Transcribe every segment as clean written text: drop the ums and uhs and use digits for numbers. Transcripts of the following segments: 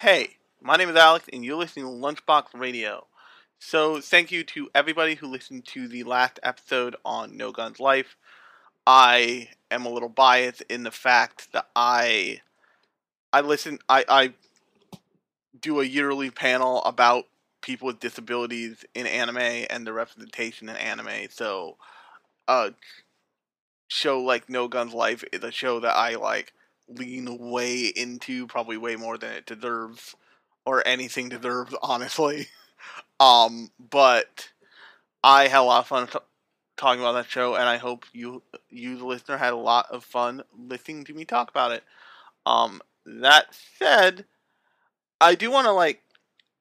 Hey, my name is Alex, and you're listening to Lunchbox Radio. So, thank you to everybody who listened to the last episode on No Guns Life. I am a little biased in the fact that I do a yearly panel about people with disabilities in anime and the representation in anime. So, show like No Guns Life is a show that I like. Lean way into, probably way more than it deserves, or anything deserves, honestly. But I had a lot of fun talking about that show, and I hope you the listener, had a lot of fun listening to me talk about it. That said, I do want to,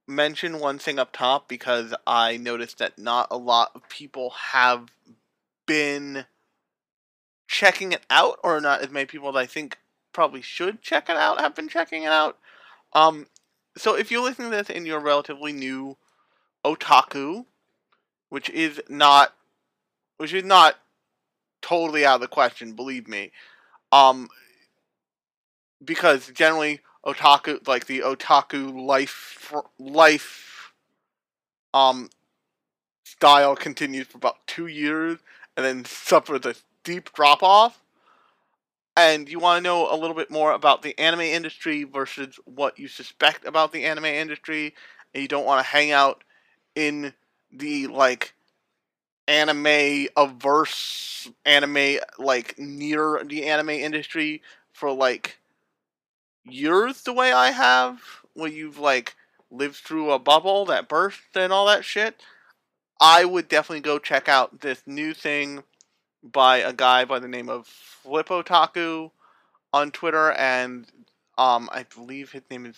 mention one thing up top, because I noticed that not a lot of people have been checking it out, or not as many people that I think probably should check it out, have been checking it out. So if you're listening to this and you're relatively new otaku, which is not totally out of the question, believe me. Because generally otaku, the otaku life style continues for about 2 years and then suffers a steep drop off. And you want to know a little bit more about the anime industry versus what you suspect about the anime industry, and you don't want to hang out in the, anime-averse, near the anime industry for, years the way I have, where you've, lived through a bubble that burst and all that shit, I would definitely go check out this new thing by a guy by the name of Flippotaku on Twitter, and I believe his name is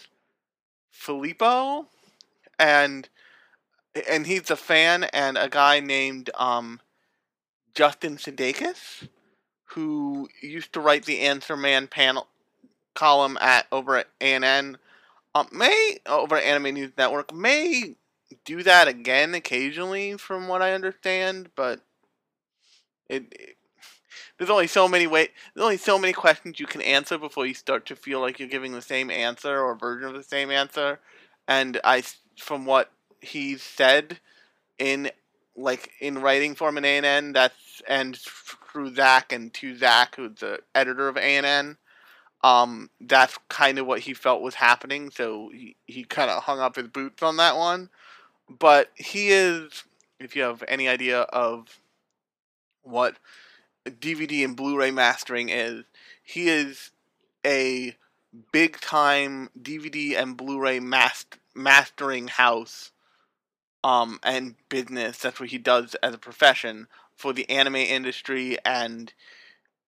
Filippo, and he's a fan, and a guy named Justin Sudeikis, who used to write the Answer Man panel column over at ANN, over at Anime News Network, may do that again occasionally, from what I understand, but there's only so many questions you can answer before you start to feel like you're giving the same answer or a version of the same answer. And from what he said in writing for him in ANN, and through Zach and to Zach, who's the editor of ANN, that's kind of what he felt was happening. So he kind of hung up his boots on that one. But he is, if you have any idea of what DVD and Blu-ray mastering is, he is a big-time DVD and Blu-ray mastering house and business. That's what he does as a profession for the anime industry, and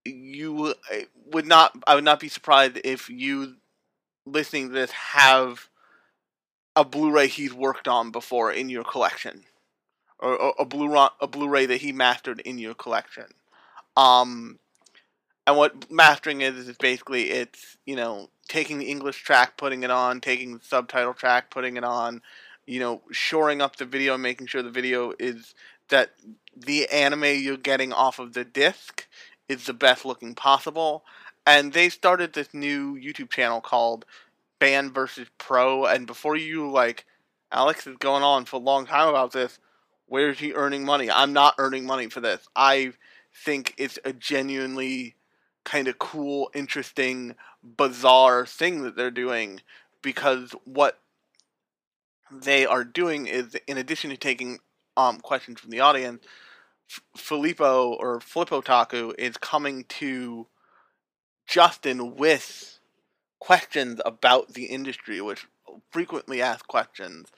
I would not be surprised if you, listening to this, have a Blu-ray he's worked on before in your collection. Or a Blu-ray that he mastered in your collection. And what mastering is basically, it's, taking the English track, putting it on, taking the subtitle track, putting it on, shoring up the video, making sure the video is that the anime you're getting off of the disc is the best looking possible. And they started this new YouTube channel called Fan vs. Pro, and before you, Alex is going on for a long time about this, where is he earning money? I'm not earning money for this. I think it's a genuinely kind of cool, interesting, bizarre thing that they're doing, because what they are doing is, in addition to taking questions from the audience, Filippo or Flippotaku is coming to Justin with questions about the industry, which frequently asked questions.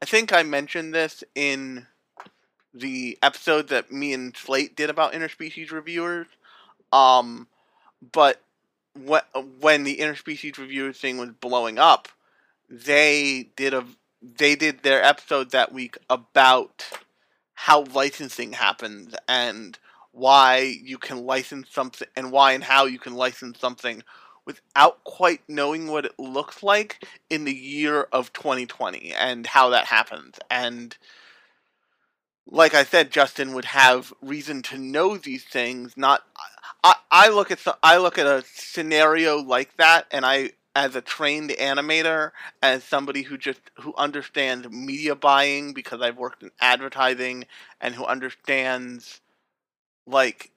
I think I mentioned this in the episode that me and Slate did about Interspecies Reviewers, but when the Interspecies Reviewers thing was blowing up, they did their episode that week about how licensing happens, and why you can license something, and why and how you can license something without quite knowing what it looks like in the year of 2020, and how that happens, and like I said, Justin would have reason to know these things. I look at a scenario like that, and I as a trained animator, as somebody who understands media buying because I've worked in advertising, and who understands like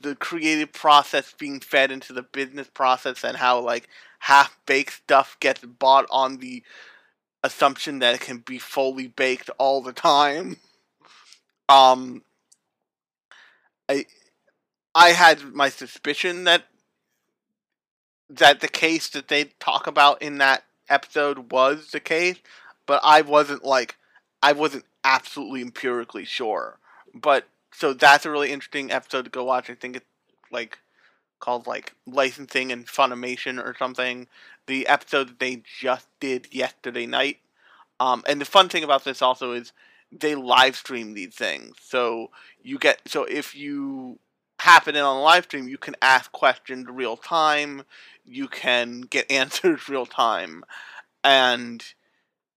the creative process being fed into the business process, and how like half-baked stuff gets bought on the assumption that it can be fully baked all the time. I had my suspicion that the case that they talk about in that episode was the case, but I wasn't absolutely empirically sure. But, so that's a really interesting episode to go watch. I think it's, like, called, like, Licensing and Funimation or something. The episode that they just did yesterday night. And the fun thing about this also is they live stream these things. So if you happen in on the live stream, you can ask questions real time, you can get answers real time, and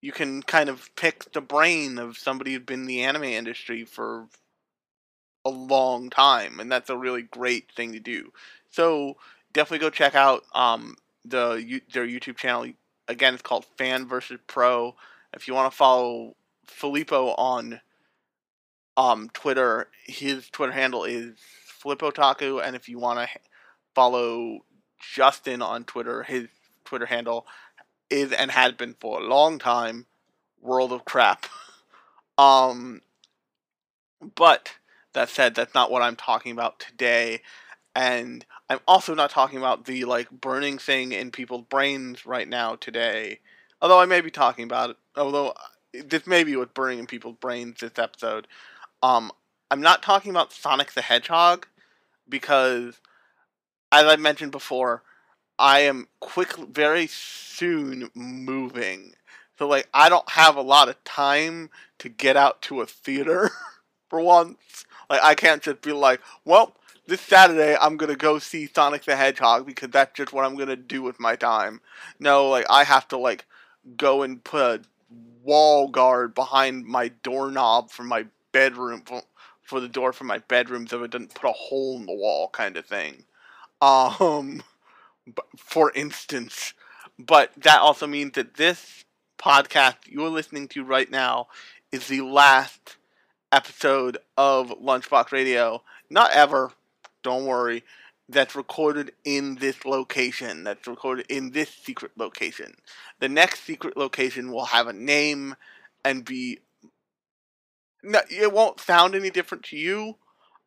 you can kind of pick the brain of somebody who's been in the anime industry for a long time, and that's a really great thing to do. So definitely go check out their YouTube channel. Again, it's called Fan vs. Pro. If you want to follow Filippo on Twitter, his Twitter handle is Flippotaku, and if you want to follow Justin on Twitter, his Twitter handle is, and has been for a long time, World of Crap. But that said, that's not what I'm talking about today, and I'm also not talking about the like burning thing in people's brains right now today. Although I may be talking about it. Although this may be what's burning in people's brains this episode. I'm not talking about Sonic the Hedgehog, because, as I mentioned before, I am very soon moving. So, like, I don't have a lot of time to get out to a theater for once. Like, I can't just be like, well, this Saturday I'm gonna go see Sonic the Hedgehog because that's just what I'm gonna do with my time. No, like, I have to, like, go and put a wall guard behind my doorknob for my bedroom, for the door from my bedroom, so it doesn't put a hole in the wall kind of thing. For instance. But that also means that this podcast you're listening to right now is the last episode of Lunchbox Radio. Not ever, don't worry, that's recorded in this location, that's recorded in this secret location. The next secret location will have a name and be... No, it won't sound any different to you,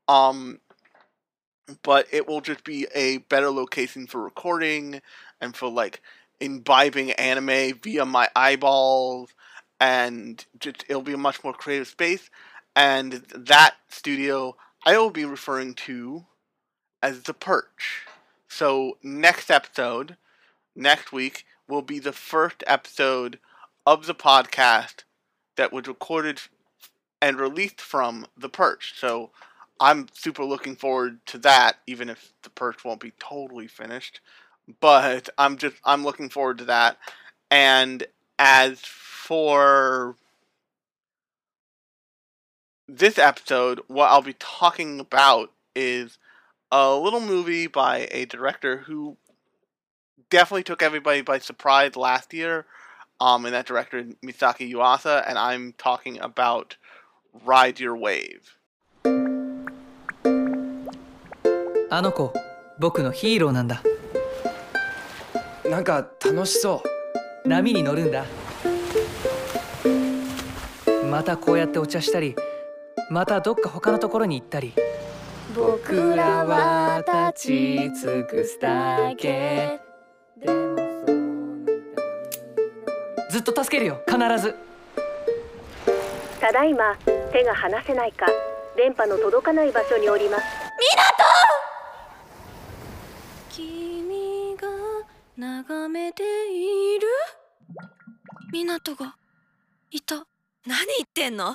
but it will just be a better location for recording and for, like, imbibing anime via my eyeballs, and just, it'll be a much more creative space, and that studio I will be referring to as The Perch. So next episode, next week, will be the first episode of the podcast that was recorded and released from The Perch. So I'm super looking forward to that, even if The Perch won't be totally finished. But I'm looking forward to that. And as for this episode, what I'll be talking about is a little movie by a director who definitely took everybody by surprise last year. And that director is Mitsuko Yuasa, and I'm talking about Ride Your Wave. あの子、 僕のヒーローなんだ。 なんか楽しそう。 波に乗るんだ。 またこうやってお茶したり、 またどっか他のところに行ったり。 僕らは立ち尽くすだけ。 ずっと助けるよ、 必ず。 ただいま。 手が離せないか、 電波の届かない場所におります。 ミナト！君が眺めている？ ミナトがいた。 何言ってんの？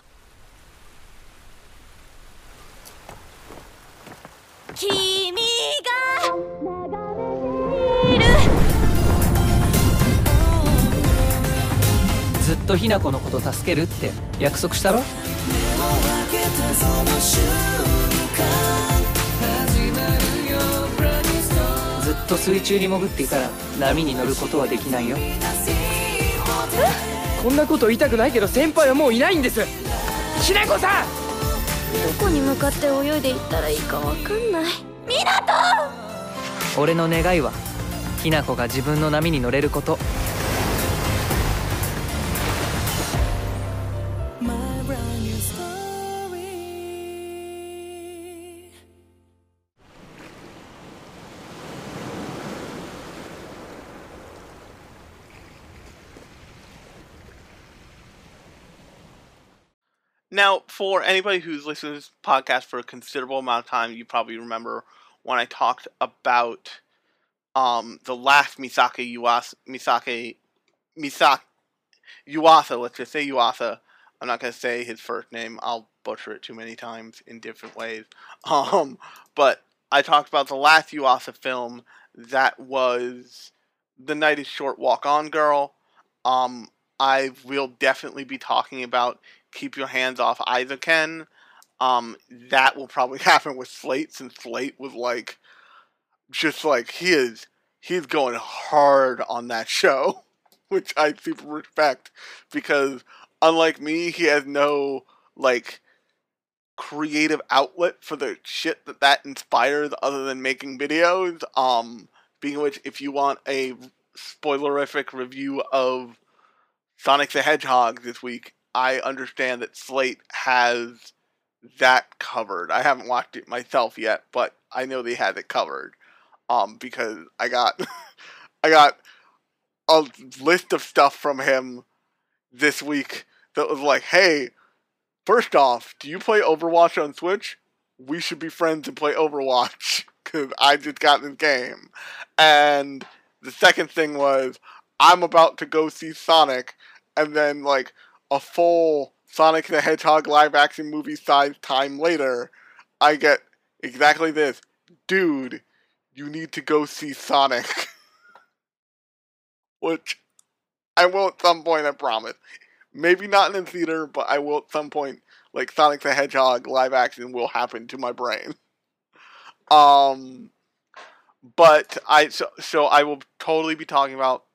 君が眺めている！ ずっとひなこのこと助けるって約束したろ？ ずっと水中に潜っていたら波に乗ることはできないよ。こんなこと言いたくないけど先輩はもういないんです。ひなこさん、どこに向かって泳いでいったらいいかわかんない。みなと、俺の願いはひなこが自分の波に乗れること。Now, for anybody who's listened to this podcast for a considerable amount of time, you probably remember when I talked about the last Misaki Yuasa, let's just say Yuasa. I'm not going to say his first name. I'll butcher it too many times in different ways. But I talked about the last Yuasa film that was The Night is Short, Walk on Girl. I will definitely be talking about Keep Your Hands Off Eizouken. That will probably happen with Slate, since Slate was like, just like, he's going hard on that show, which I super respect, because unlike me, he has no, like, creative outlet for the shit that inspires other than making videos. Being which, if you want a spoilerific review of Sonic the Hedgehog this week, I understand that Slate has that covered. I haven't watched it myself yet, but I know they had it covered. Because I got I got a list of stuff from him this week that was like, hey, first off, do you play Overwatch on Switch? We should be friends and play Overwatch, because I just got this game. And the second thing was, I'm about to go see Sonic, and then, like, a full Sonic the Hedgehog live-action movie-sized time later, I get exactly this. Dude, you need to go see Sonic. Which I will at some point, I promise. Maybe not in the theater, but I will at some point. Like, Sonic the Hedgehog live-action will happen to my brain. But so I will totally be talking about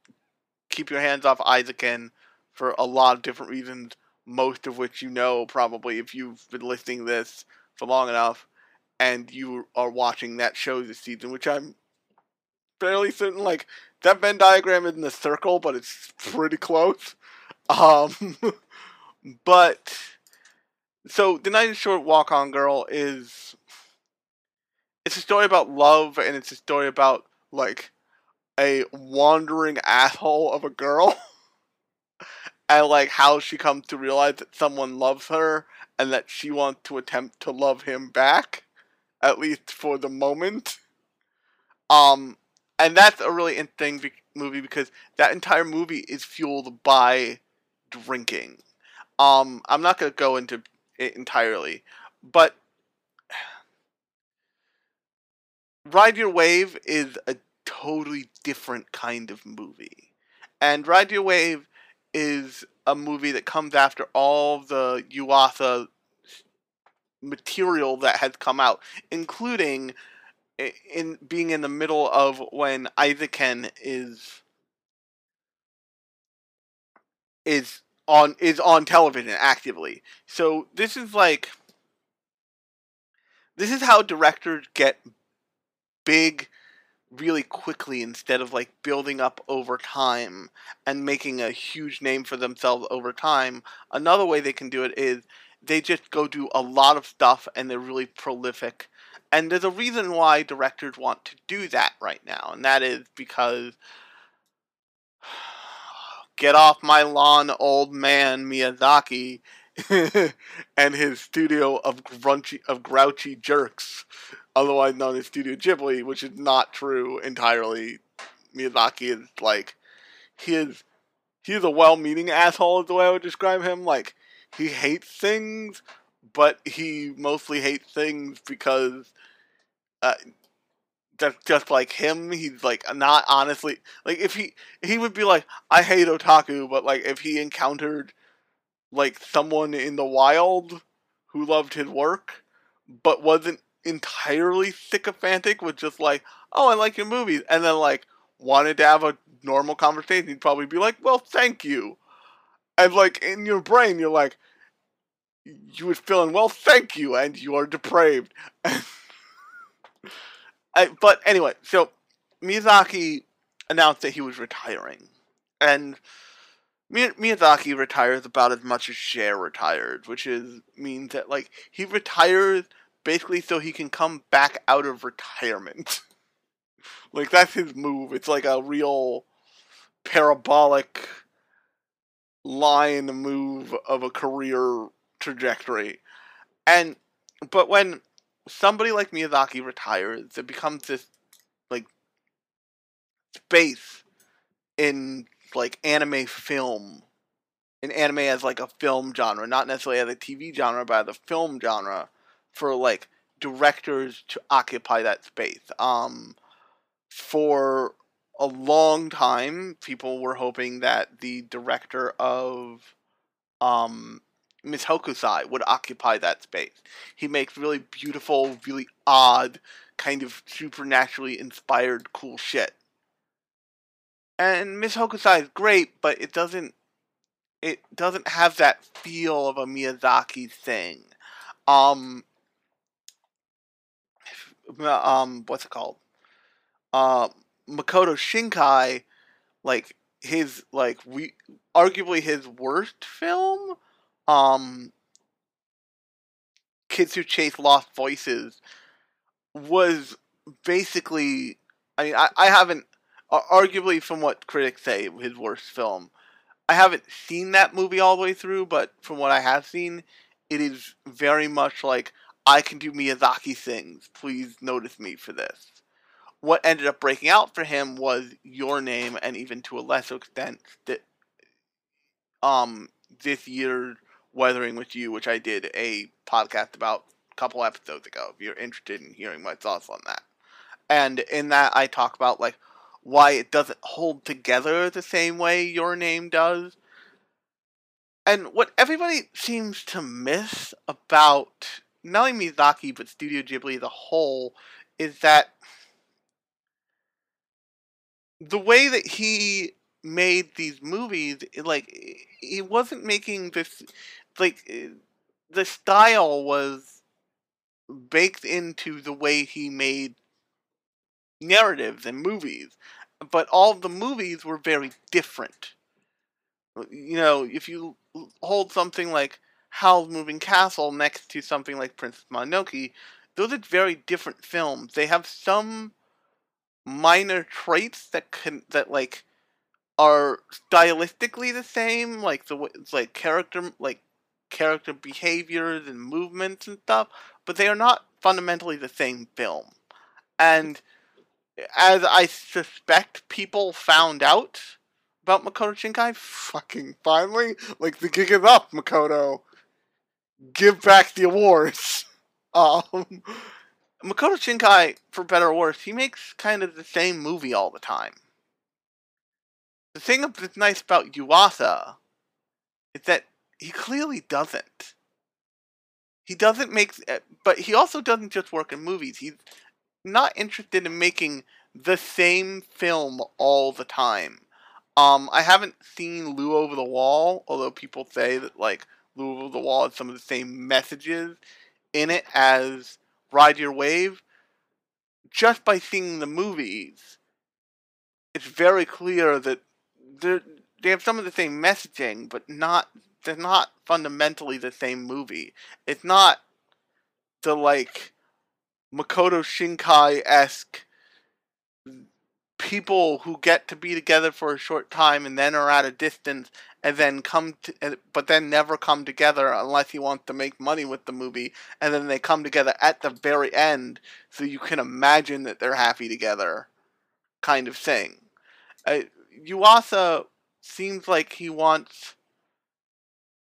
Keep Your Hands Off Eizouken for a lot of different reasons, most of which you know probably if you've been listening to this for long enough and you are watching that show this season, which I'm fairly certain, like, that Venn diagram isn't a circle, but it's pretty close. But, so, The Night is Short, Walk on Girl is, it's a story about love, and it's a story about, like, a wandering asshole of a girl. And, like, how she comes to realize that someone loves her and that she wants to attempt to love him back, at least for the moment. And that's a really interesting movie because that entire movie is fueled by drinking. I'm not going to go into it entirely, but Ride Your Wave is a totally different kind of movie. And Ride Your Wave is a movie that comes after all the Yuasa material that has come out, including in being in the middle of when Eizouken is on television actively. So this is like, this is how directors get big really quickly, instead of, like, building up over time and making a huge name for themselves over time. Another way they can do it is they just go do a lot of stuff and they're really prolific. And there's a reason why directors want to do that right now, and that is because, get off my lawn, old man, Miyazaki and his studio of grouchy jerks, otherwise known as Studio Ghibli, which is not true entirely. Miyazaki is, like, he is a well-meaning asshole, is the way I would describe him. Like, he hates things, but he mostly hates things because that's just like him. He's, like, not honestly, like, if he would be like, I hate otaku, but, like, if he encountered, like, someone in the wild who loved his work, but wasn't entirely sycophantic with just like, oh, I like your movies, and then like wanted to have a normal conversation, you'd probably be like, well, thank you. And like in your brain, you're like, you would fill in, well, thank you, and you are depraved. But anyway, so Miyazaki announced that he was retiring, and Miyazaki retires about as much as Cher retired, which is means that like he retires basically so he can come back out of retirement. Like, that's his move. It's like a real parabolic line move of a career trajectory. But when somebody like Miyazaki retires, it becomes this, like, space in, like, anime film. In anime as, like, a film genre. Not necessarily as a TV genre, but as a film genre. For, like, directors to occupy that space. For a long time, people were hoping that the director of Miss Hokusai would occupy that space. He makes really beautiful, really odd, kind of supernaturally inspired cool shit. And Miss Hokusai is great, but it doesn't have that feel of a Miyazaki thing. What's it called? Makoto Shinkai, like, his, like, arguably his worst film, Kids Who Chase Lost Voices, was basically, I mean, I haven't, arguably from what critics say, his worst film. I haven't seen that movie all the way through, but from what I have seen, it is very much like, I can do Miyazaki things, please notice me for this. What ended up breaking out for him was Your Name, and even to a lesser extent, this year, Weathering with You, which I did a podcast about a couple episodes ago, if you're interested in hearing my thoughts on that. And in that, I talk about, like, why it doesn't hold together the same way Your Name does. And what everybody seems to miss about, not only Miyazaki, but Studio Ghibli as a whole, is that the way that he made these movies, like, he wasn't making this, like, the style was baked into the way he made narratives and movies, but all of the movies were very different. You know, if you hold something like Howl's Moving Castle next to something like Princess Mononoke, those are very different films. They have some minor traits that are stylistically the same, like character behaviors and movements and stuff, but they are not fundamentally the same film. And as I suspect people found out about Makoto Shinkai, fucking finally, like, the gig is up, Makoto. Give back the awards. Makoto Shinkai, for better or worse, he makes kind of the same movie all the time. The thing that's nice about Yuasa is that he clearly doesn't. He doesn't make... But he also doesn't just work in movies. He's not interested in making the same film all the time. I haven't seen Lu Over the Wall, although people say that, like, Lu Over the Wall has some of the same messages in it as Ride Your Wave. Just by seeing the movies, it's very clear that they have some of the same messaging, but they're not fundamentally the same movie. It's not the, like, Makoto Shinkai-esque people who get to be together for a short time and then are at a distance and then but then never come together unless he wants to make money with the movie, and then they come together at the very end so you can imagine that they're happy together kind of thing. Yuasa seems like he wants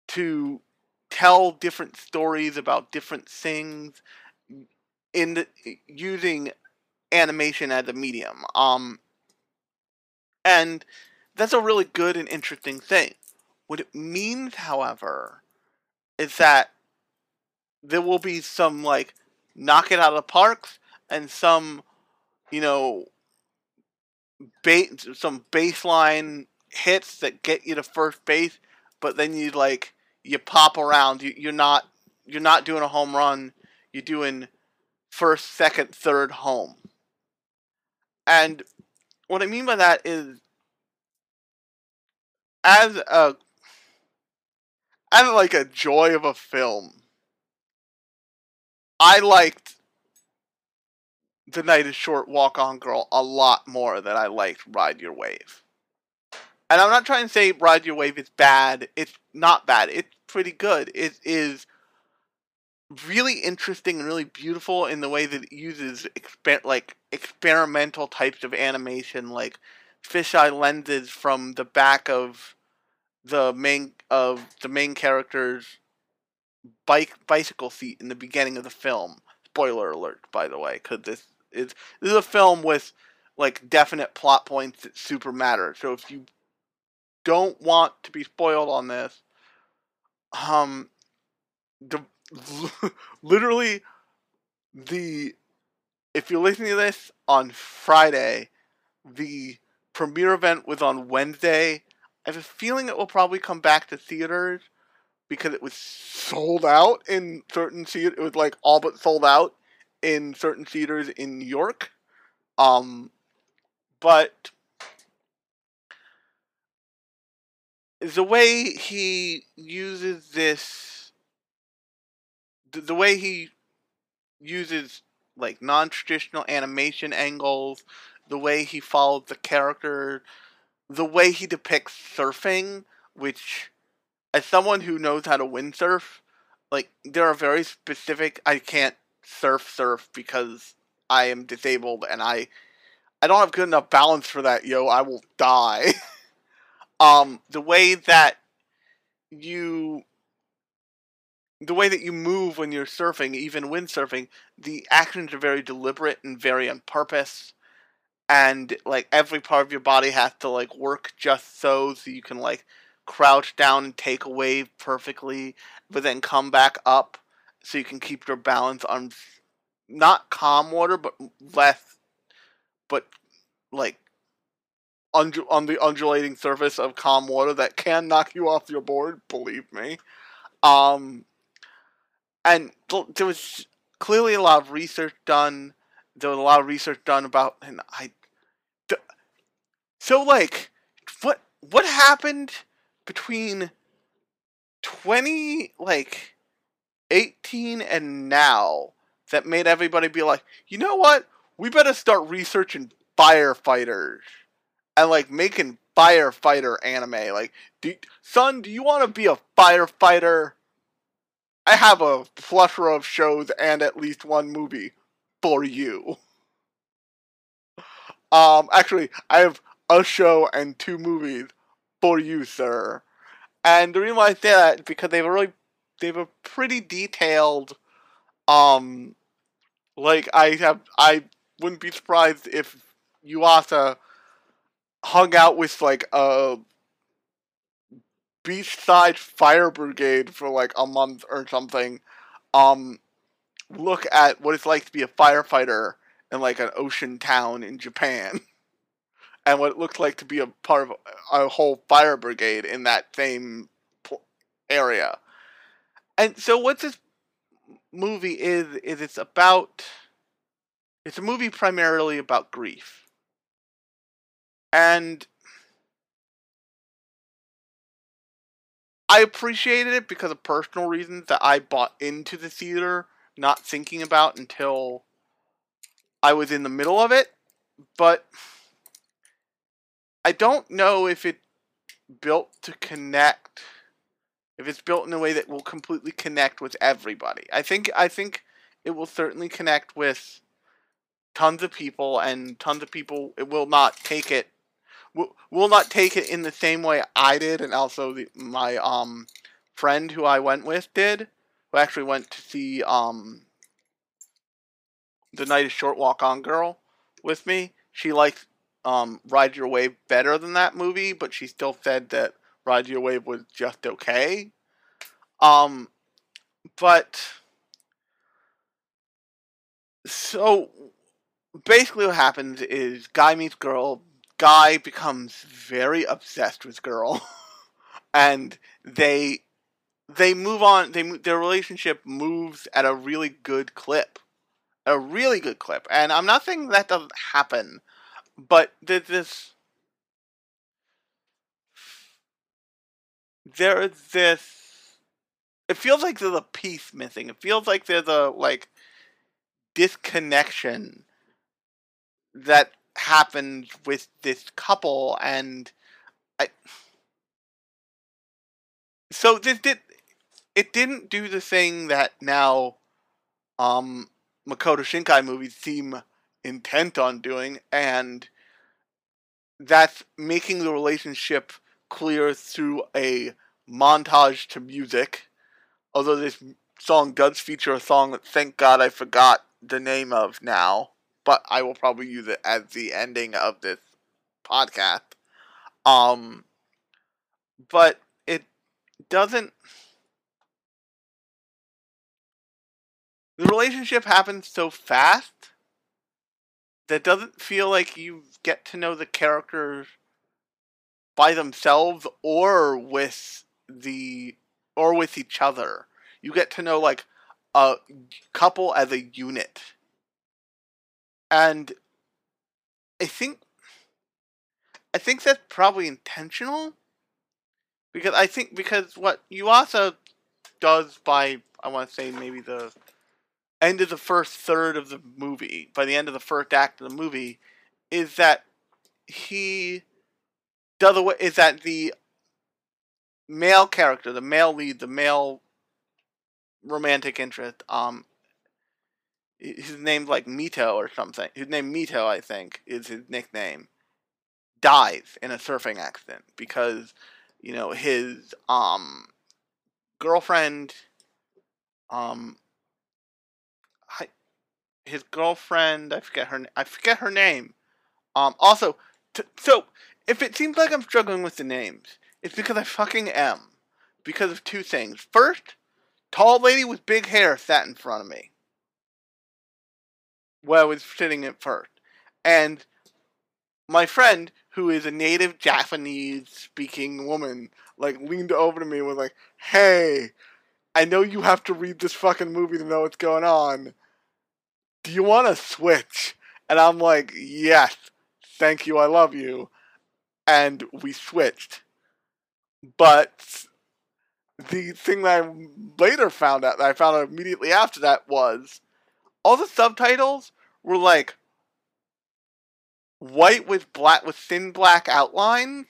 to tell different stories about different things using animation as a medium. And that's a really good and interesting thing. What it means, however, is that there will be some, like, knock it out of the park, and some, you know, some baseline hits that get you to first base, but then you like you pop around. You're not doing a home run. You're doing first, second, third, home. And what I mean by that is, as a joy of a film, I liked The Night is Short, Walk on Girl a lot more than I liked Ride Your Wave. And I'm not trying to say Ride Your Wave is bad. It's not bad. It's pretty good. It is really interesting and really beautiful in the way that it uses experimental types of animation, like fisheye lenses from the back of the main character's bicycle seat in the beginning of the film. Spoiler alert, by the way, because this is a film with like definite plot points that super matter. So if you don't want to be spoiled on this, if you're listening to this on Friday, the premiere event was on Wednesday. I have a feeling it will probably come back to theaters because it was sold out in certain theaters. It was like all but sold out in certain theaters in New York. But the way he uses this, the way he uses like non-traditional animation angles, the way he follows the character, the way he depicts surfing, which, as someone who knows how to windsurf, like, there are very specific, I can't surf because I am disabled and I don't have good enough balance for that, yo, I will die. The way that you move when you're surfing, even windsurfing, the actions are very deliberate and very on purpose. And, like, every part of your body has to, like, work just so you can, like, crouch down and take a wave perfectly, but then come back up so you can keep your balance on, not calm water, but less, but, like, on the undulating surface of calm water that can knock you off your board, believe me. And there was clearly a lot of research done. There was a lot of research done about, and so like, what happened between 2018 and now that made everybody be like, you know what, we better start researching firefighters and like making firefighter anime. Like, do you want to be a firefighter? I have a plethora of shows and at least one movie for you. Actually, I have a show and two movies for you, sir. And the reason why I say that is because they have a pretty detailed, I wouldn't be surprised if Yuasa hung out with, like, a beachside fire brigade for, like, a month or something, look at what it's like to be a firefighter in, like, an ocean town in Japan. And what it looks like to be a part of a whole fire brigade in that same area. And so what this movie is it's a movie primarily about grief. And I appreciated it because of personal reasons that I bought into the theater, not thinking about until I was in the middle of it, but I don't know if it's built to connect, if it's built in a way that will completely connect with everybody. I think it will certainly connect with tons of people, and tons of people it will not take it in the same way I did, and also my friend who I went with did. We actually went to see The Night is Short, Walk on Girl with me. She liked Ride Your Wave better than that movie, but she still said that Ride Your Wave was just okay. But So, basically what happens is guy meets girl, guy becomes very obsessed with girl, and they move on, their relationship moves at a really good clip. A really good clip. And I'm not saying that doesn't happen, but there's this... It feels like there's a piece missing. It feels like there's a, disconnection that happens with this couple, and So this it didn't do the thing that now, Makoto Shinkai movies seem intent on doing, and that's making the relationship clear through a montage to music. Although this song does feature a song that, thank God, I forgot the name of now, but I will probably use it as the ending of this podcast. But it doesn't... The relationship happens so fast that it doesn't feel like you get to know the characters by themselves or with each other. You get to know, a couple as a unit. And I think that's probably intentional, because what Yuasa does by, I want to say, maybe the end of the first third of the movie, by the end of the first act of the movie, is that the male character, the male lead, the male romantic interest, his name's Mito or something. His name Mito, I think, is his nickname. Dies in a surfing accident because, his girlfriend, I forget her name. Also, so if it seems like I'm struggling with the names, it's because I fucking am. Because of two things. First, tall lady with big hair sat in front of me. Where I was sitting at first. And my friend, who is a native Japanese-speaking woman, leaned over to me and was like, "Hey, I know you have to read this fucking movie to know what's going on. Do you want to switch?" And I'm like, "Yes, thank you, I love you." And we switched. But the thing that I later found out, that I found out immediately after that, was all the subtitles were white with black, with thin black outlines.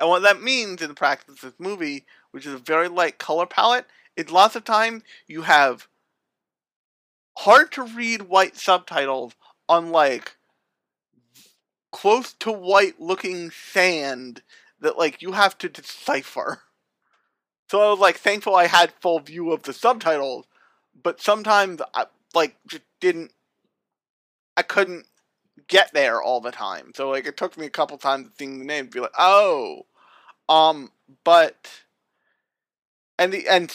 And what that means in the practice of this movie, which is a very light color palette, is lots of times you have hard to read white subtitles on close to white looking sand that you have to decipher. So I was thankful I had full view of the subtitles. But sometimes I, just didn't... I couldn't get there all the time. So, it took me a couple times to seeing the name to be oh! But... those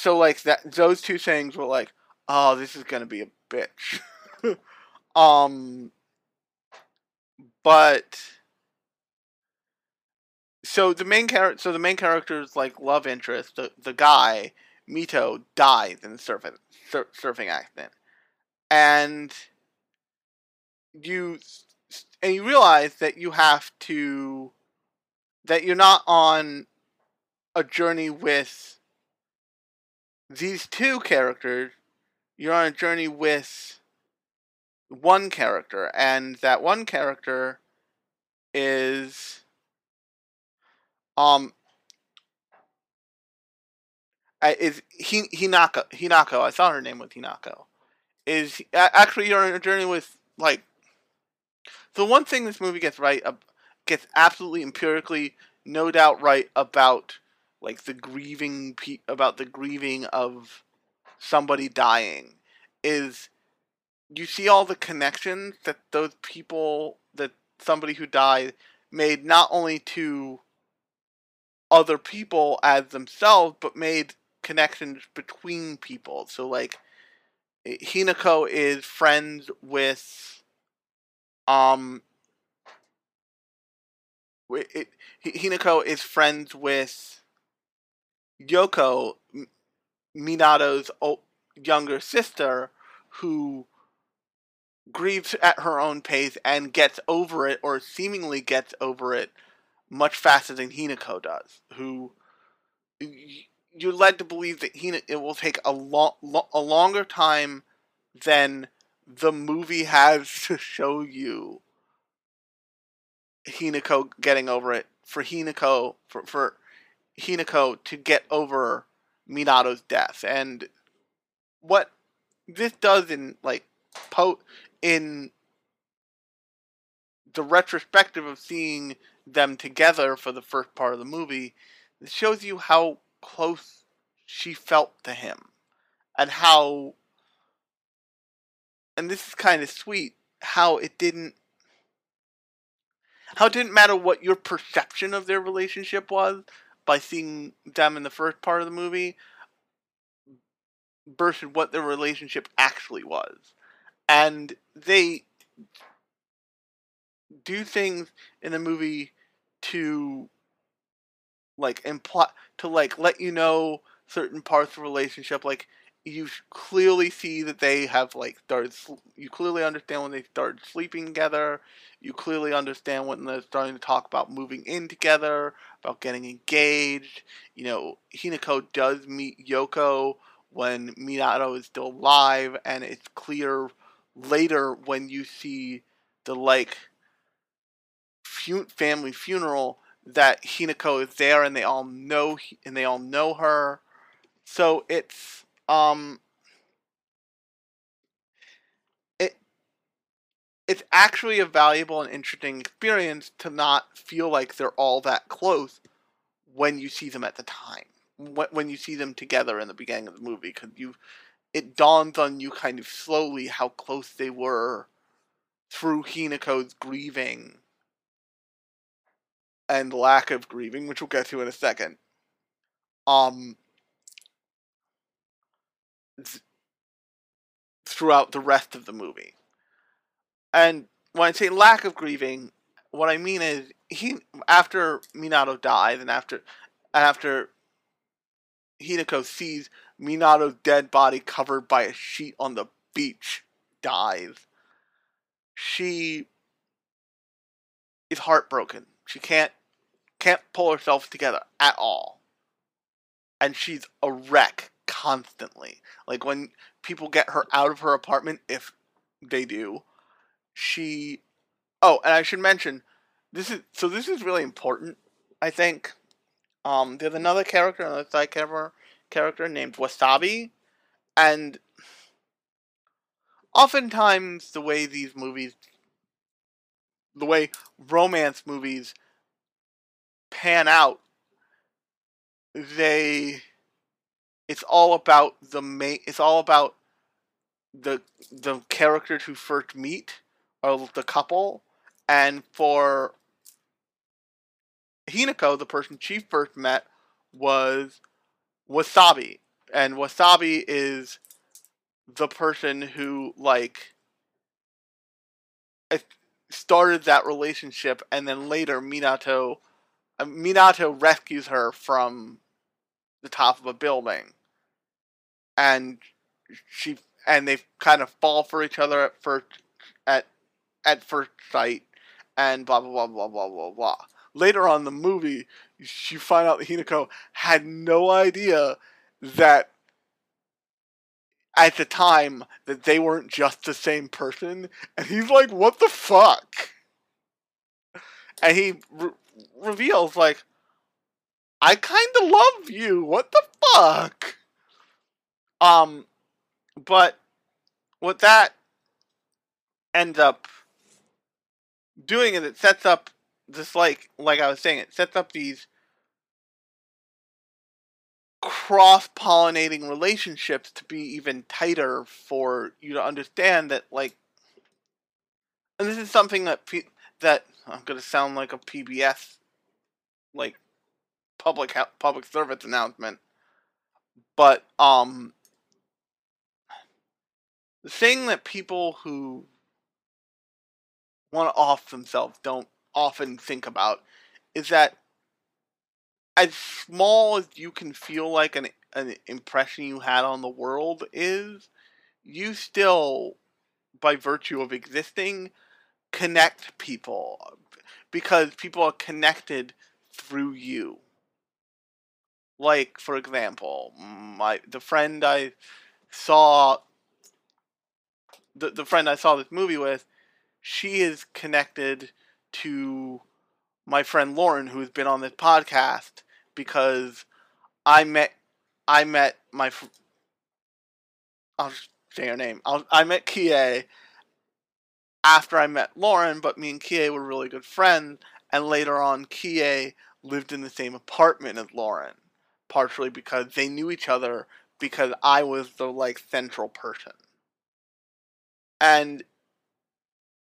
two things were oh, this is gonna be a bitch. But... So the main character's, love interest, the guy... Mito dies in a surfing accident, and you realize that you have to, that you're not on a journey with these two characters, you're on a journey with one character, and that one character is, Hinako. I thought her name was Hinako. Actually, you're on a journey with, the one thing this movie gets right, gets absolutely empirically, no doubt right about, the grieving of somebody dying, is you see all the connections that those people, that somebody who died made not only to other people as themselves, but made connections between people. So Hinako is friends with, Hinako is friends with Yoko, Minato's younger sister, who grieves at her own pace and gets over it, or seemingly gets over it, much faster than Hinako does. Who you're led to believe that it will take a longer time than the movie has to show you Hinako getting over it, for Hinako to get over Minato's death. And what this does in the retrospective of seeing them together for the first part of the movie, it shows you how close she felt to him, and how, and this is kind of sweet, how it didn't matter what your perception of their relationship was by seeing them in the first part of the movie versus what their relationship actually was. And they do things in the movie to let you know certain parts of the relationship. Like, you clearly see that they have, you clearly understand when they started sleeping together. You clearly understand when they're starting to talk about moving in together, about getting engaged. You know, Hinako does meet Yoko when Minato is still alive, and it's clear later when you see the, family funeral that Hinako is there, and they all know her. So it's, it's actually a valuable and interesting experience to not feel like they're all that close when you see them at the time, when you see them together in the beginning of the movie, because it dawns on you kind of slowly how close they were through Hinako's grieving and lack of grieving, which we'll get to in a second. Throughout the rest of the movie. And when I say lack of grieving, what I mean is, after Minato dies, and after Hinako sees Minato's dead body covered by a sheet on the beach, dies, she is heartbroken. She can't pull herself together at all. And she's a wreck constantly. Like, when people get her out of her apartment, if they do, she... Oh, and I should mention, this is really important, I think. There's another character, another side character named Wasabi, and oftentimes the way these movies... the way romance movies pan out, it's all about the characters who first meet, or the couple. And for Hinako, the person she first met was Wasabi, and Wasabi is the person who started that relationship, and then later Minato rescues her from the top of a building, and they kind of fall for each other at first sight, and blah blah blah blah blah blah blah. Later on in the movie, you find out that Hinako had no idea that at the time that they weren't just the same person, and he's like, what the fuck? And he reveals, I kinda love you, what the fuck? But what that ends up doing is it sets up this, like I was saying, it sets up these cross-pollinating relationships to be even tighter, for you to understand that, and this is something that I'm gonna sound like a PBS, public service announcement, but the thing that people who want to off themselves don't often think about is that as small as you can feel like an impression you had on the world is, you still, by virtue of existing, connect people because people are connected through you. Like, for example, the friend I saw this movie with, she is connected to my friend Lauren, who's been on this podcast, because I met my, I'll just say her name. I met Kia after I met Lauren, but me and Kia were really good friends, and later on Kia lived in the same apartment as Lauren, partially because they knew each other because I was the, like, central person. And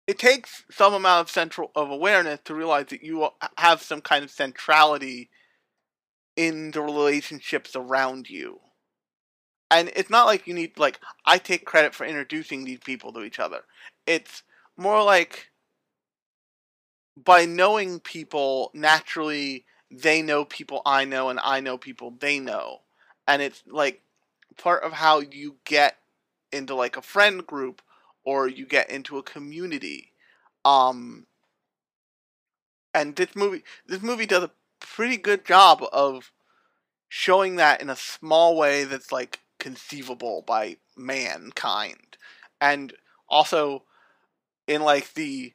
it takes some amount of awareness to realize that you have some kind of centrality in the relationships around you. And it's not like you need, like, I take credit for introducing these people to each other. It's more like, by knowing people, naturally, they know people I know, and I know people they know. And it's, like, part of how you get into, like, a friend group, or you get into a community. And this movie does a pretty good job of showing that in a small way that's, like, conceivable by mankind. And also, in, like, the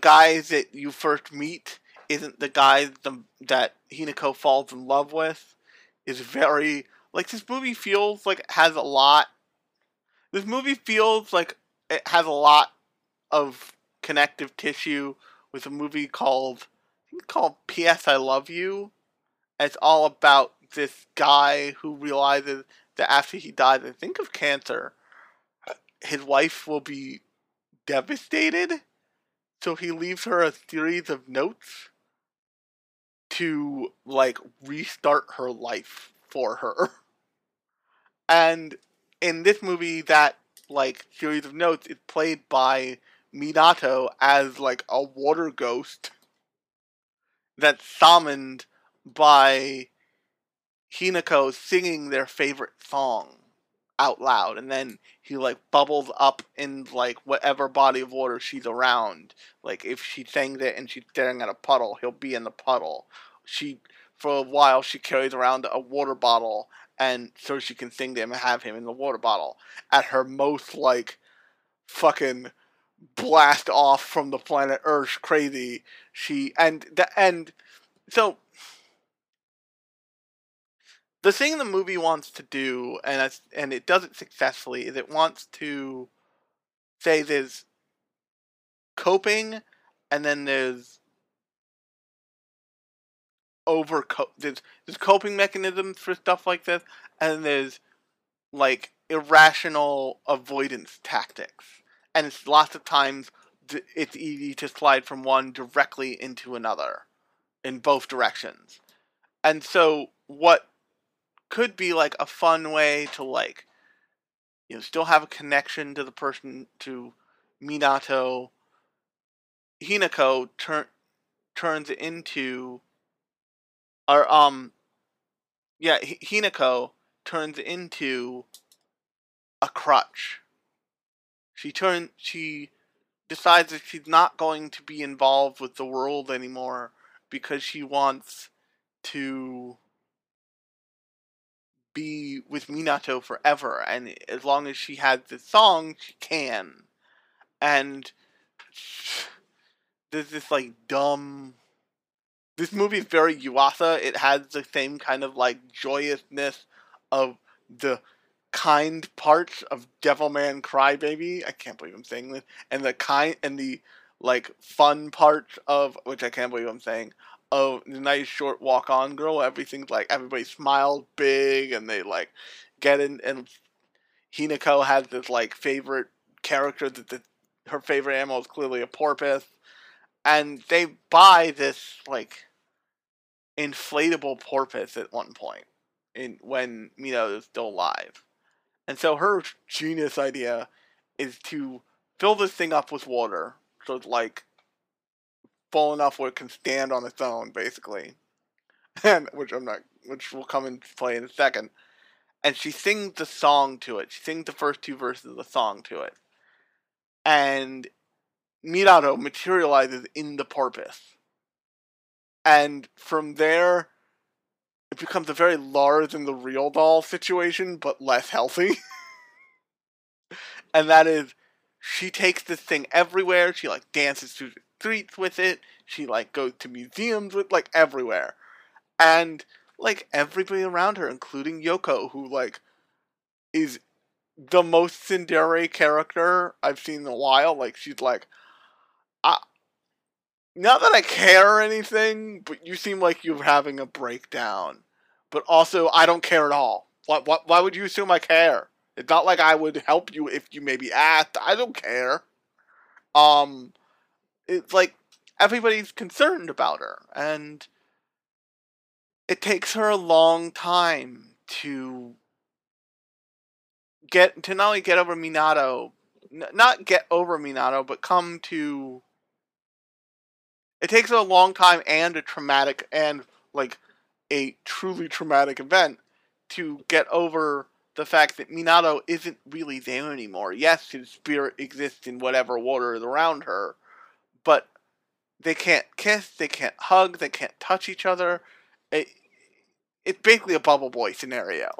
guys that you first meet isn't the guy that Hinako falls in love with. Is very, like, this movie feels like it has a lot of connective tissue with a movie called P.S. I Love You. And it's all about this guy who realizes that after he dies, I think of cancer, his wife will be devastated. So he leaves her a series of notes to, like, restart her life for her. And in this movie, that, like, series of notes is played by Minato as, like, a water ghost that's summoned by Hinako singing their favorite song out loud. And then he, like, bubbles up in, like, whatever body of water she's around. Like, if she sang it and she's staring at a puddle, he'll be in the puddle. For a while, she carries around a water bottle, and so she can sing to him and have him in the water bottle. At her most, like, fucking blast off from the planet Earth crazy, so, the thing the movie wants to do, and it does it successfully, is it wants to say there's coping, and then there's coping mechanisms for stuff like this, and there's, like, irrational avoidance tactics. And it's lots of times it's easy to slide from one directly into another, in both directions. And so what could be, like, a fun way to, like, you know, still have a connection to the person, to Minato, Hinako turns into... Hinako turns into a crutch. She decides that she's not going to be involved with the world anymore because she wants to be with Minato forever, and as long as she has this song, she can. And there's this, like, dumb... This movie is very Yuasa. It has the same kind of, like, joyousness of the kind parts of Devilman Crybaby. I can't believe I'm saying this. And the like, fun parts of, which I can't believe I'm saying, of The Night is Short, Walk on Girl. Everything's, like, everybody smiles big, and they, like, get in, and Hinako has this, like, favorite character that her favorite animal is clearly a porpoise. And they buy this, like, inflatable porpoise at one point, when Minato is still alive. And so her genius idea is to fill this thing up with water. So it's like full enough where it can stand on its own, basically. And which will come into play in a second. And she sings the song to it. She sings the first two verses of the song to it. And Minato materializes in the porpoise. And from there, it becomes a very Lars in the Real Doll situation, but less healthy. And that is, she takes this thing everywhere. She, like, dances through the streets with it. She, like, goes to museums with, like, everywhere. And, like, everybody around her, including Yoko, who, like, is the most tsundere character I've seen in a while. Like, she's like, not that I care or anything, but you seem like you're having a breakdown. But also, I don't care at all. Why would you assume I care? It's not like I would help you if you maybe asked. I don't care. It's like, everybody's concerned about her. And it takes her a long time to not only get over Minato, but come to... It takes her a long time and a truly traumatic event to get over the fact that Minato isn't really there anymore. Yes, his spirit exists in whatever water is around her, but they can't kiss, they can't hug, they can't touch each other. It's basically a Bubble Boy scenario.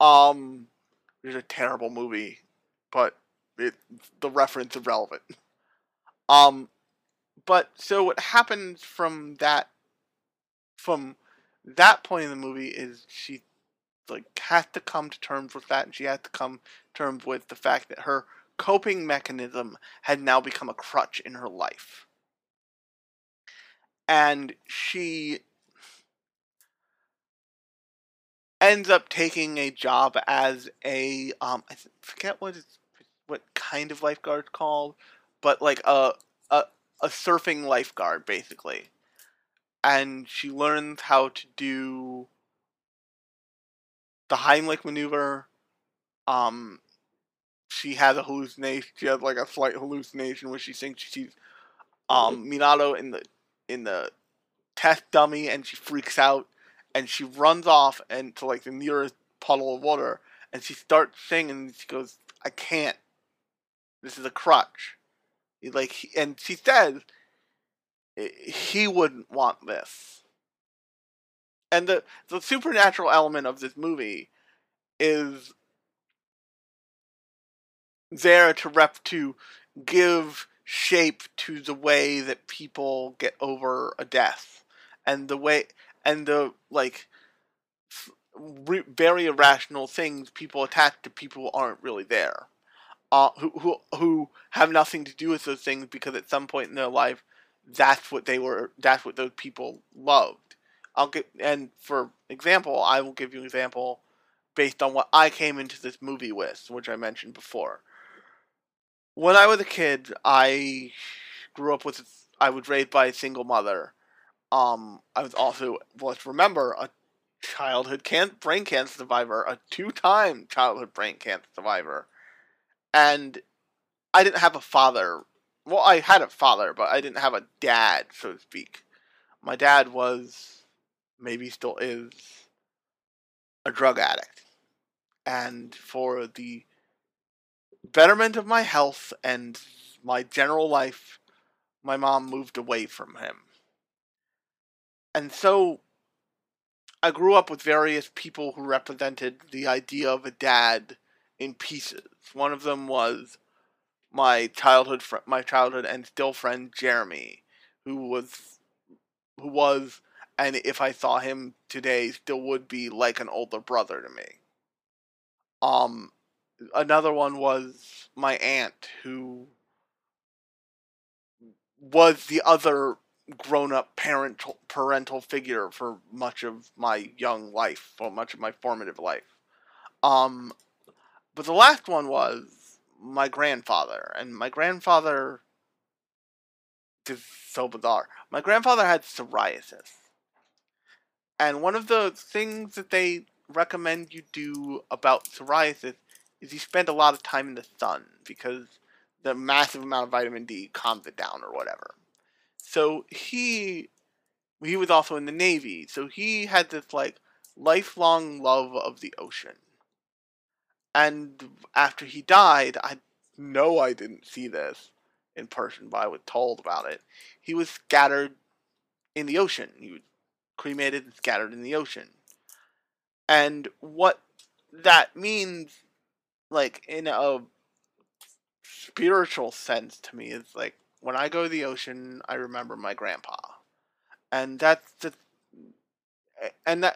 There's a terrible movie, but the reference is relevant. But so what happens from that point in the movie is she, like, has to come to terms with that, and she has to come to terms with the fact that her coping mechanism had now become a crutch in her life. And she ends up taking a job as a I forget what kind of lifeguard's called, but like a surfing lifeguard, basically. And she learns how to do the Heimlich maneuver. She has a hallucination. She has like a slight hallucination where she thinks she sees Minato in the test dummy, and she freaks out. And she runs off into, like, the nearest puddle of water. And she starts singing. And she goes, I can't. This is a crutch. And she says, he wouldn't want this. And the supernatural element of this movie is there to give shape to the way that people get over a death. And the way... And the, like, very irrational things people attach to people who aren't really there. Who have nothing to do with those things, because at some point in their life, that's what those people loved. I will give you an example based on what I came into this movie with, which I mentioned before. When I was a kid, I was raised by a single mother. I was also, let's remember, a childhood brain cancer survivor, a 2-time childhood brain cancer survivor. And I didn't have a father. Well, I had a father, but I didn't have a dad, so to speak. My dad was, maybe still is, a drug addict. And for the betterment of my health and my general life, my mom moved away from him. And so, I grew up with various people who represented the idea of a dad in pieces. One of them was my childhood and still friend Jeremy, who was, and if I saw him today, still would be like an older brother to me. Another one was my aunt, who was the other grown-up parental figure for much of my young life, for much of my formative life. But the last one was my grandfather, and my grandfather, this is so bizarre, my grandfather had psoriasis. And one of the things that they recommend you do about psoriasis is he spent a lot of time in the sun because the massive amount of vitamin D calms it down or whatever. So he was also in the Navy. So he had this, like, lifelong love of the ocean. And after he died, I know I didn't see this in person, but I was told about it. He was scattered in the ocean. He was cremated and scattered in the ocean. And what that means, like, in a spiritual sense to me, is, like, when I go to the ocean, I remember my grandpa. And that's just, and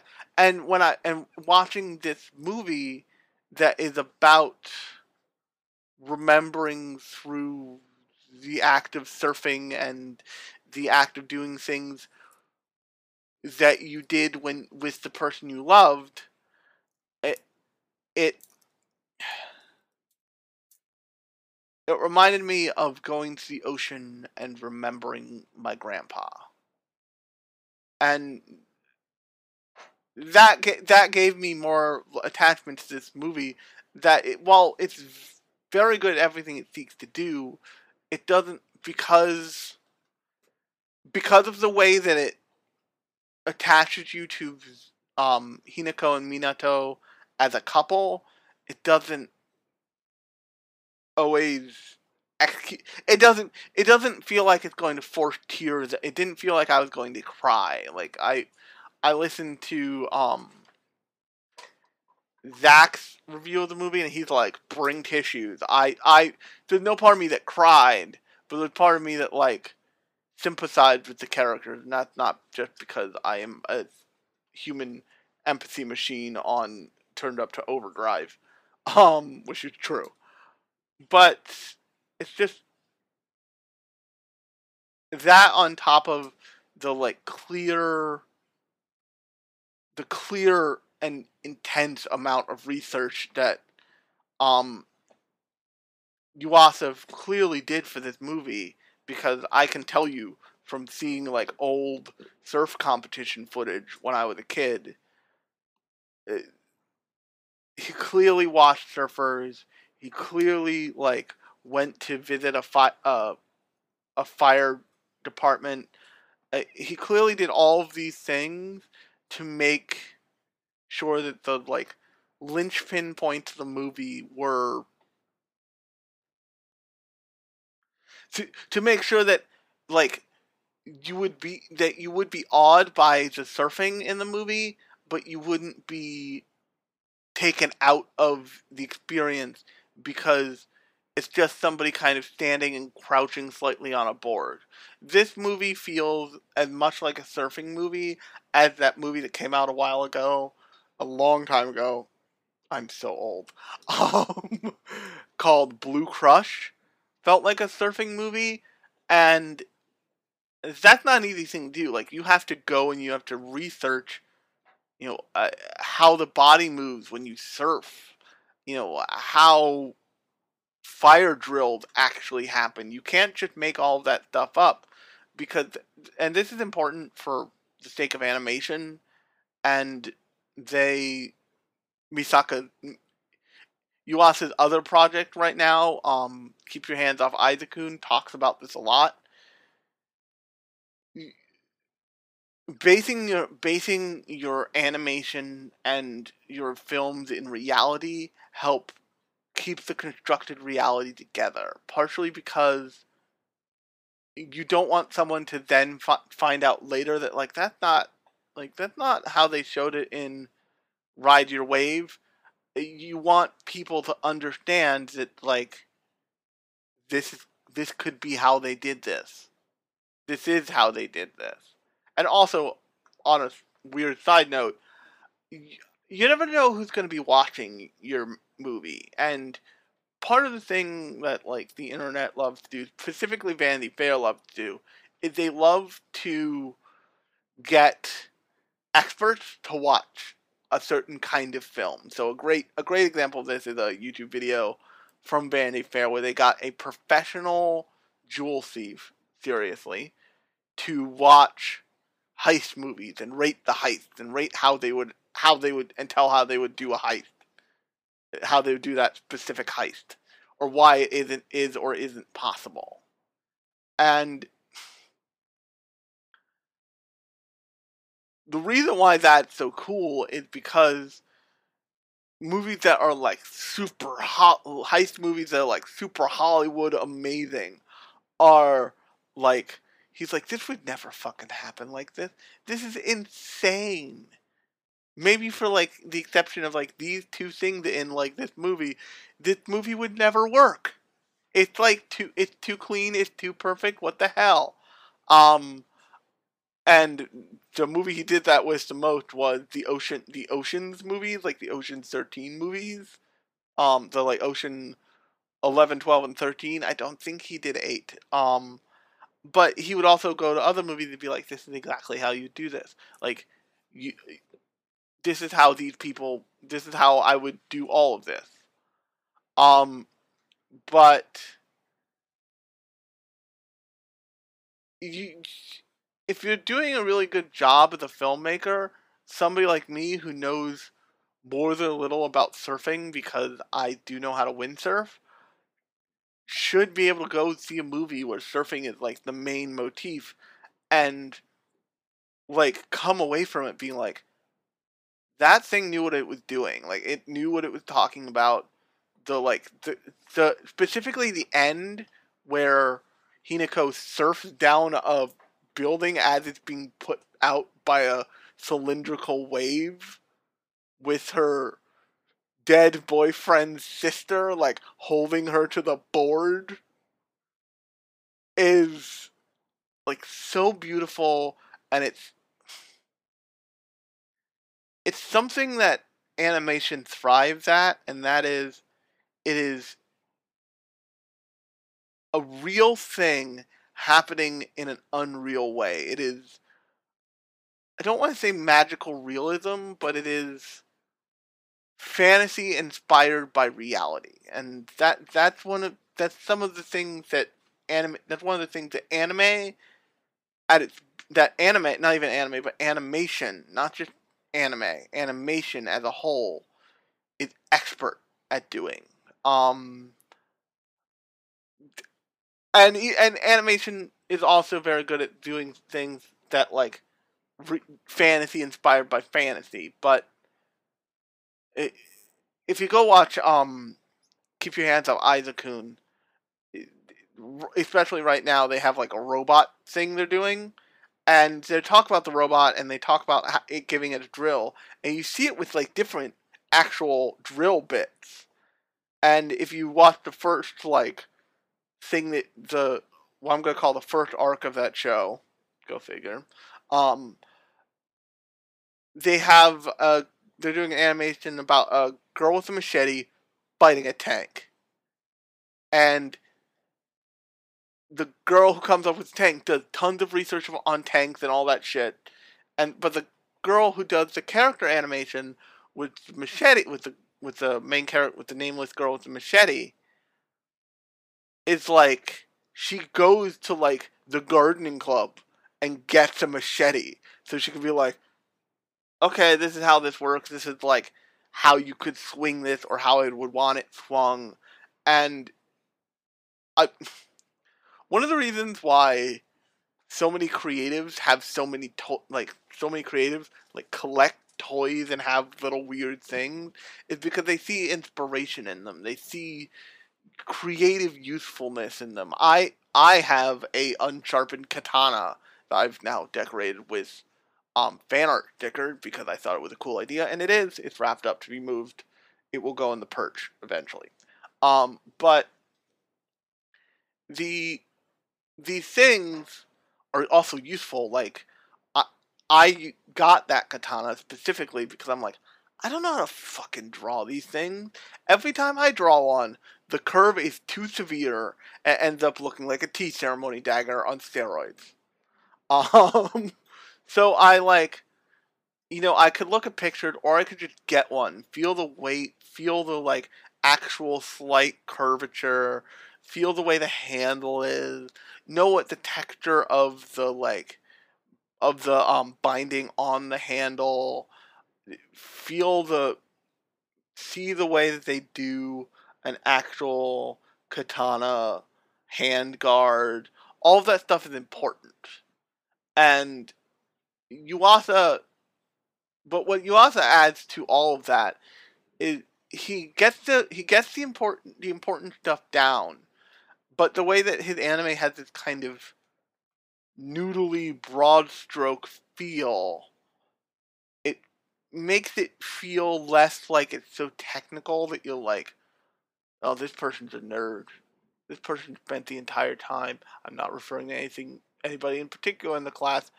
watching this movie that is about remembering through the act of surfing and the act of doing things that you did when with the person you loved, it reminded me of going to the ocean and remembering my grandpa. And that gave me more attachment to this movie, that while it's very good at everything it seeks to do, it doesn't, because of the way that it attaches you to Hinako and Minato as a couple, it doesn't always execute. It doesn't feel like it's going to force tears. It didn't feel like I was going to cry. Like, I listened to Zach's review of the movie, and he's like, "Bring tissues." There's no part of me that cried, but there's part of me that, like, sympathized with the characters, and that's not just because I am a human empathy machine turned up to overdrive, which is true. But it's just that on top of the, like, clear and intense amount of research that Yuasa clearly did for this movie, because I can tell you from seeing, like, old surf competition footage when I was a kid, he clearly watched surfers. He clearly, like, went to visit a fire department. He clearly did all of these things to make sure that the, like, linchpin points of the movie were to make sure that, like, you would be awed by the surfing in the movie, but you wouldn't be taken out of the experience because it's just somebody kind of standing and crouching slightly on a board. This movie feels as much like a surfing movie as that movie that came out a long time ago. I'm so old. Called Blue Crush. Felt like a surfing movie, and that's not an easy thing to do. Like, you have to go and you have to research, you know, how the body moves when you surf, you know, how fire drills actually happen. You can't just make all of that stuff up, because, and this is important for the sake of animation, and Yuasa's other project right now, Keep Your Hands Off Eizouken, talks about this a lot. Basing your animation and your films in reality help keep the constructed reality together. Partially because you don't want someone to then find out later that, like, that's not how they showed it in Ride Your Wave. You want people to understand that, like, this could be how they did this. This is how they did this. And also, on a weird side note, you never know who's going to be watching your movie. And part of the thing that, like, the internet loves to do, specifically Vanity Fair loves to do, is they love to get experts to watch a certain kind of film. So a great example of this is a YouTube video from Vanity Fair where they got a professional jewel thief, seriously, to watch heist movies and rate the heists and rate how they would do a heist. how they would do that specific heist, or why it isn't possible. And the reason why that's so cool is because movies that are like super heist movies that are like super Hollywood amazing are like, he's like, this would never fucking happen like this. This is insane. Maybe for like the exception of like these two things in like this movie would never work. It's like it's too clean, it's too perfect, what the hell? And the movie he did that with the most was the Oceans movies, like the Oceans 13 movies. The like Ocean 11, 12, and 13. I don't think he did 8. But he would also go to other movies and be like, this is exactly how you do this. Like, this is how these people, this is how I would do all of this. But if you're doing a really good job as a filmmaker, somebody like me who knows more than a little about surfing because I do know how to windsurf, should be able to go see a movie where surfing is like the main motif and like come away from it being like, that thing knew what it was doing. Like, it knew what it was talking about. Specifically the end where Hinako surfs down a building as it's being put out by a cylindrical wave with her dead boyfriend's sister, like, holding her to the board, is, like, so beautiful, and it's something that animation thrives at, and that is, it is a real thing happening in an unreal way. It is, I don't want to say magical realism, but it is fantasy inspired by reality. And that's one of the things that anime at its, that anime, not even anime, but animation, not just anime, animation as a whole is expert at doing. And animation is also very good at doing things that like fantasy inspired by fantasy. But if you go watch Keep Your Hands Off Eizouken, especially right now, they have like a robot thing they're doing. And they talk about the robot, and they talk about it giving it a drill. And you see it with, like, different actual drill bits. And if you watch the first, like, thing that what I'm going to call the first arc of that show, go figure, they're doing an animation about a girl with a machete biting a tank. And the girl who comes up with the tank does tons of research on tanks and all that shit, but the girl who does the character animation with the machete, with the nameless girl with the machete, is like, she goes to like the gardening club and gets a machete so she can be like, okay, this is how this works. This is like how you could swing this, or how I would want it swung, One of the reasons why so many creatives have collect toys and have little weird things is because they see inspiration in them. They see creative usefulness in them. I have a unsharpened katana that I've now decorated with fan art sticker because I thought it was a cool idea, and it is. It's wrapped up to be moved. It will go in the Perch eventually. But these things are also useful. Like, I got that katana specifically because I'm like, I don't know how to fucking draw these things. Every time I draw one, the curve is too severe and ends up looking like a tea ceremony dagger on steroids. So I like, you know, I could look at pictures, or I could just get one, feel the weight, feel the like actual slight curvature, feel the way the handle is, know what the texture of the, like, of the, binding on the handle, feel the see the way that they do an actual katana, hand guard, all of that stuff is important. And Yuasa, but what Yuasa adds to all of that is he gets the important stuff down, but the way that his anime has this kind of noodly broad stroke feel, it makes it feel less like it's so technical that you're like, oh, this person's a nerd. This person spent the entire time. I'm not referring to anybody in particular in the class.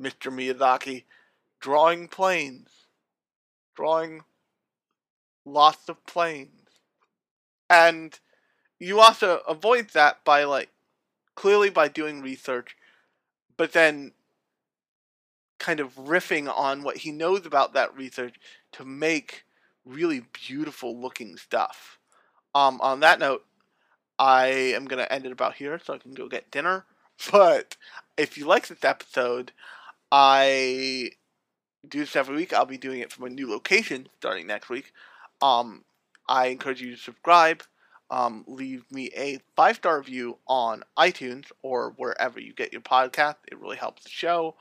Mr. Miyazaki drawing planes, drawing lots of planes, and you also avoid that by clearly by doing research, but then kind of riffing on what he knows about that research to make really beautiful looking stuff. On that note, I am going to end it about here so I can go get dinner. But if you like this episode, I do this every week. I'll be doing it from a new location starting next week. I encourage you to subscribe. Leave me a 5-star review on iTunes or wherever you get your podcast. It really helps the show.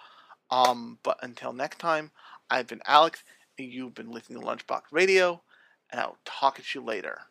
But until next time, I've been Alex, and you've been listening to Lunchbox Radio, and I'll talk at you later.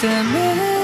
Damn it.